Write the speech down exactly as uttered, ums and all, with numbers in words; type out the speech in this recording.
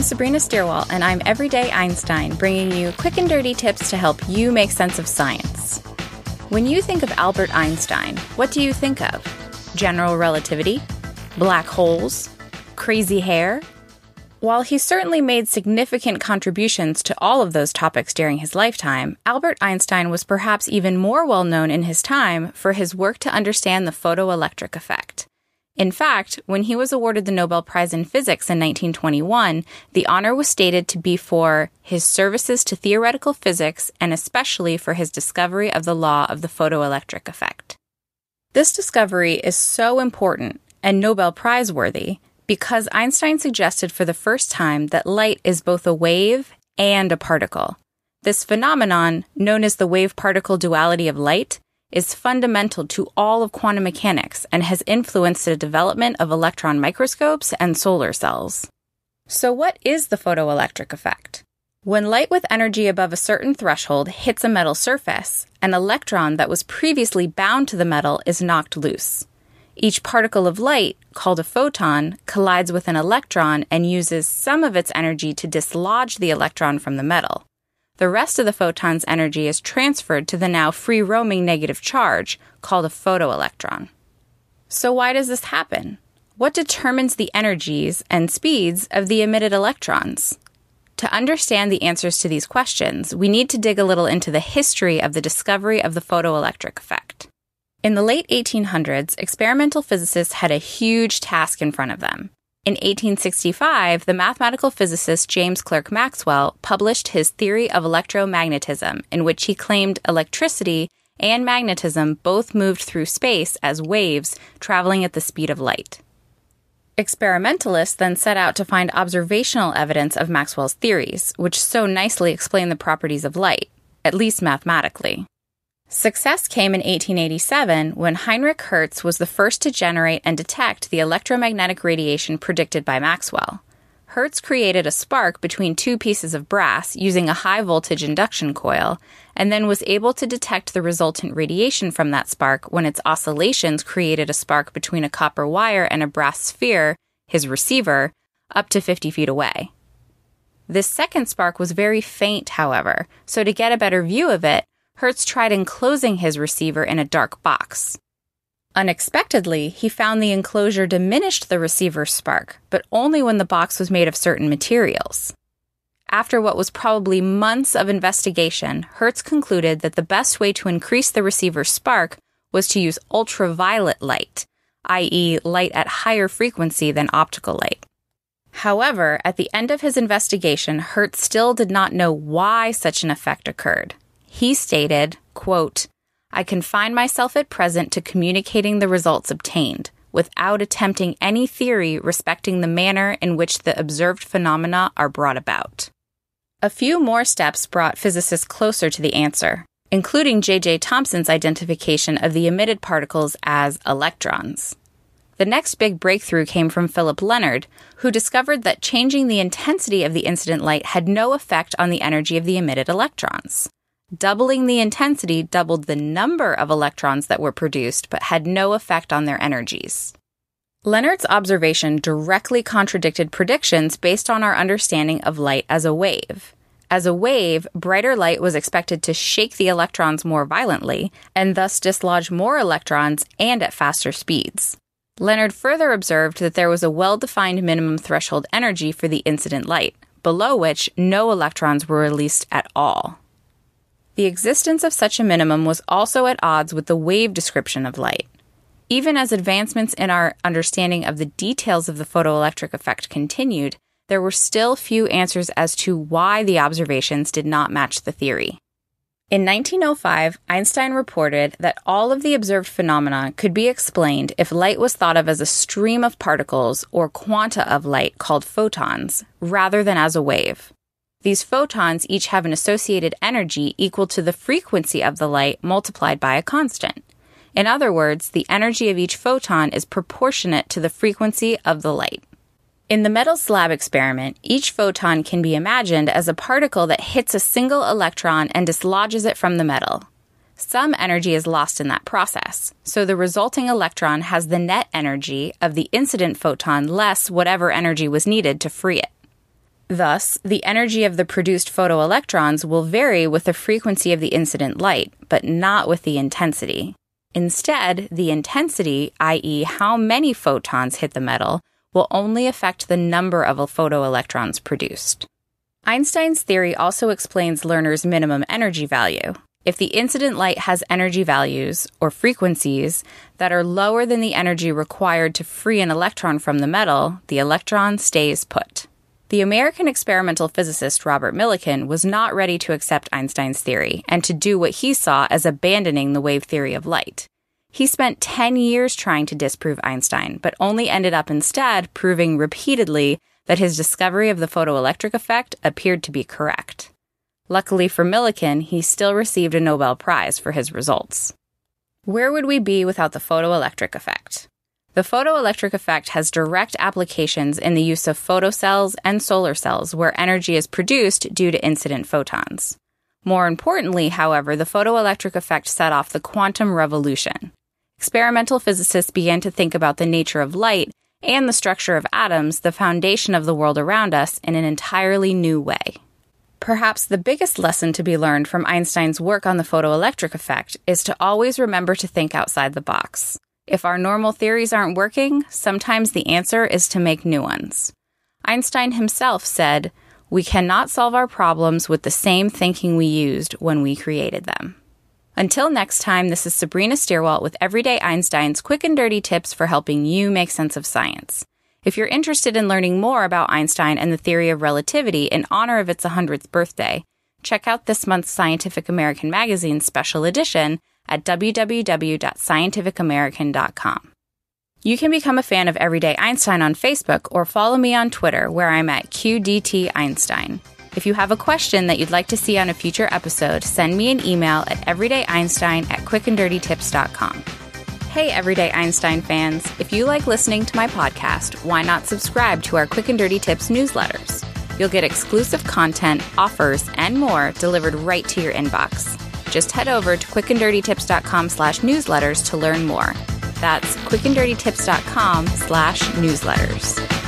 I'm Sabrina Stierwald, and I'm Everyday Einstein, bringing you quick and dirty tips to help you make sense of science. When you think of Albert Einstein, what do you think of? General relativity? Black holes? Crazy hair? While he certainly made significant contributions to all of those topics during his lifetime, Albert Einstein was perhaps even more well-known in his time for his work to understand the photoelectric effect. In fact, when he was awarded the Nobel Prize in Physics in nineteen twenty-one, the honor was stated to be for his services to theoretical physics and especially for his discovery of the law of the photoelectric effect. This discovery is so important and Nobel Prize-worthy because Einstein suggested for the first time that light is both a wave and a particle. This phenomenon, known as the wave-particle duality of light, is fundamental to all of quantum mechanics and has influenced the development of electron microscopes and solar cells. So what is the photoelectric effect? When light with energy above a certain threshold hits a metal surface, an electron that was previously bound to the metal is knocked loose. Each particle of light, called a photon, collides with an electron and uses some of its energy to dislodge the electron from the metal. The rest of the photon's energy is transferred to the now free-roaming negative charge, called a photoelectron. So why does this happen? What determines the energies and speeds of the emitted electrons? To understand the answers to these questions, we need to dig a little into the history of the discovery of the photoelectric effect. In the late eighteen hundreds, experimental physicists had a huge task in front of them. In eighteen sixty-five, the mathematical physicist James Clerk Maxwell published his theory of electromagnetism, in which he claimed electricity and magnetism both moved through space as waves traveling at the speed of light. Experimentalists then set out to find observational evidence of Maxwell's theories, which so nicely explain the properties of light, at least mathematically. Success came in eighteen eighty-seven when Heinrich Hertz was the first to generate and detect the electromagnetic radiation predicted by Maxwell. Hertz created a spark between two pieces of brass using a high-voltage induction coil, and then was able to detect the resultant radiation from that spark when its oscillations created a spark between a copper wire and a brass sphere, his receiver, up to fifty feet away. This second spark was very faint, however, so to get a better view of it, Hertz tried enclosing his receiver in a dark box. Unexpectedly, he found the enclosure diminished the receiver's spark, but only when the box was made of certain materials. After what was probably months of investigation, Hertz concluded that the best way to increase the receiver's spark was to use ultraviolet light, that is light at higher frequency than optical light. However, at the end of his investigation, Hertz still did not know why such an effect occurred. He stated, quote, "I confine myself at present to communicating the results obtained, without attempting any theory respecting the manner in which the observed phenomena are brought about." A few more steps brought physicists closer to the answer, including J J Thomson's identification of the emitted particles as electrons. The next big breakthrough came from Philipp Lenard, who discovered that changing the intensity of the incident light had no effect on the energy of the emitted electrons. Doubling the intensity doubled the number of electrons that were produced, but had no effect on their energies. Lenard's observation directly contradicted predictions based on our understanding of light as a wave. As a wave, brighter light was expected to shake the electrons more violently, and thus dislodge more electrons and at faster speeds. Lenard further observed that there was a well-defined minimum threshold energy for the incident light, below which no electrons were released at all. The existence of such a minimum was also at odds with the wave description of light. Even as advancements in our understanding of the details of the photoelectric effect continued, there were still few answers as to why the observations did not match the theory. In nineteen oh five, Einstein reported that all of the observed phenomena could be explained if light was thought of as a stream of particles or quanta of light called photons, rather than as a wave. These photons each have an associated energy equal to the frequency of the light multiplied by a constant. In other words, the energy of each photon is proportionate to the frequency of the light. In the metal slab experiment, each photon can be imagined as a particle that hits a single electron and dislodges it from the metal. Some energy is lost in that process, so the resulting electron has the net energy of the incident photon less whatever energy was needed to free it. Thus, the energy of the produced photoelectrons will vary with the frequency of the incident light, but not with the intensity. Instead, the intensity, that is how many photons hit the metal, will only affect the number of photoelectrons produced. Einstein's theory also explains Lerner's minimum energy value. If the incident light has energy values, or frequencies, that are lower than the energy required to free an electron from the metal, the electron stays put. The American experimental physicist Robert Millikan was not ready to accept Einstein's theory and to do what he saw as abandoning the wave theory of light. He spent ten years trying to disprove Einstein, but only ended up instead proving repeatedly that his discovery of the photoelectric effect appeared to be correct. Luckily for Millikan, he still received a Nobel Prize for his results. Where would we be without the photoelectric effect? The photoelectric effect has direct applications in the use of photocells and solar cells where energy is produced due to incident photons. More importantly, however, the photoelectric effect set off the quantum revolution. Experimental physicists began to think about the nature of light and the structure of atoms, the foundation of the world around us, in an entirely new way. Perhaps the biggest lesson to be learned from Einstein's work on the photoelectric effect is to always remember to think outside the box. If our normal theories aren't working, sometimes the answer is to make new ones. Einstein himself said, "We cannot solve our problems with the same thinking we used when we created them." Until next time, this is Sabrina Stierwald with Everyday Einstein's quick and dirty tips for helping you make sense of science. If you're interested in learning more about Einstein and the theory of relativity in honor of its one hundredth birthday, check out this month's Scientific American magazine special edition at w w w dot scientific american dot com. You can become a fan of Everyday Einstein on Facebook or follow me on Twitter, where I'm at Q D T Einstein. If you have a question that you'd like to see on a future episode, send me an email at everyday einstein at quick and dirty tips dot com. Hey, Everyday Einstein fans. If you like listening to my podcast, why not subscribe to our Quick and Dirty Tips newsletters? You'll get exclusive content, offers, and more delivered right to your inbox. Just head over to quick and dirty tips dot com slash newsletters to learn more. That's quick and dirty tips dot com slash newsletters.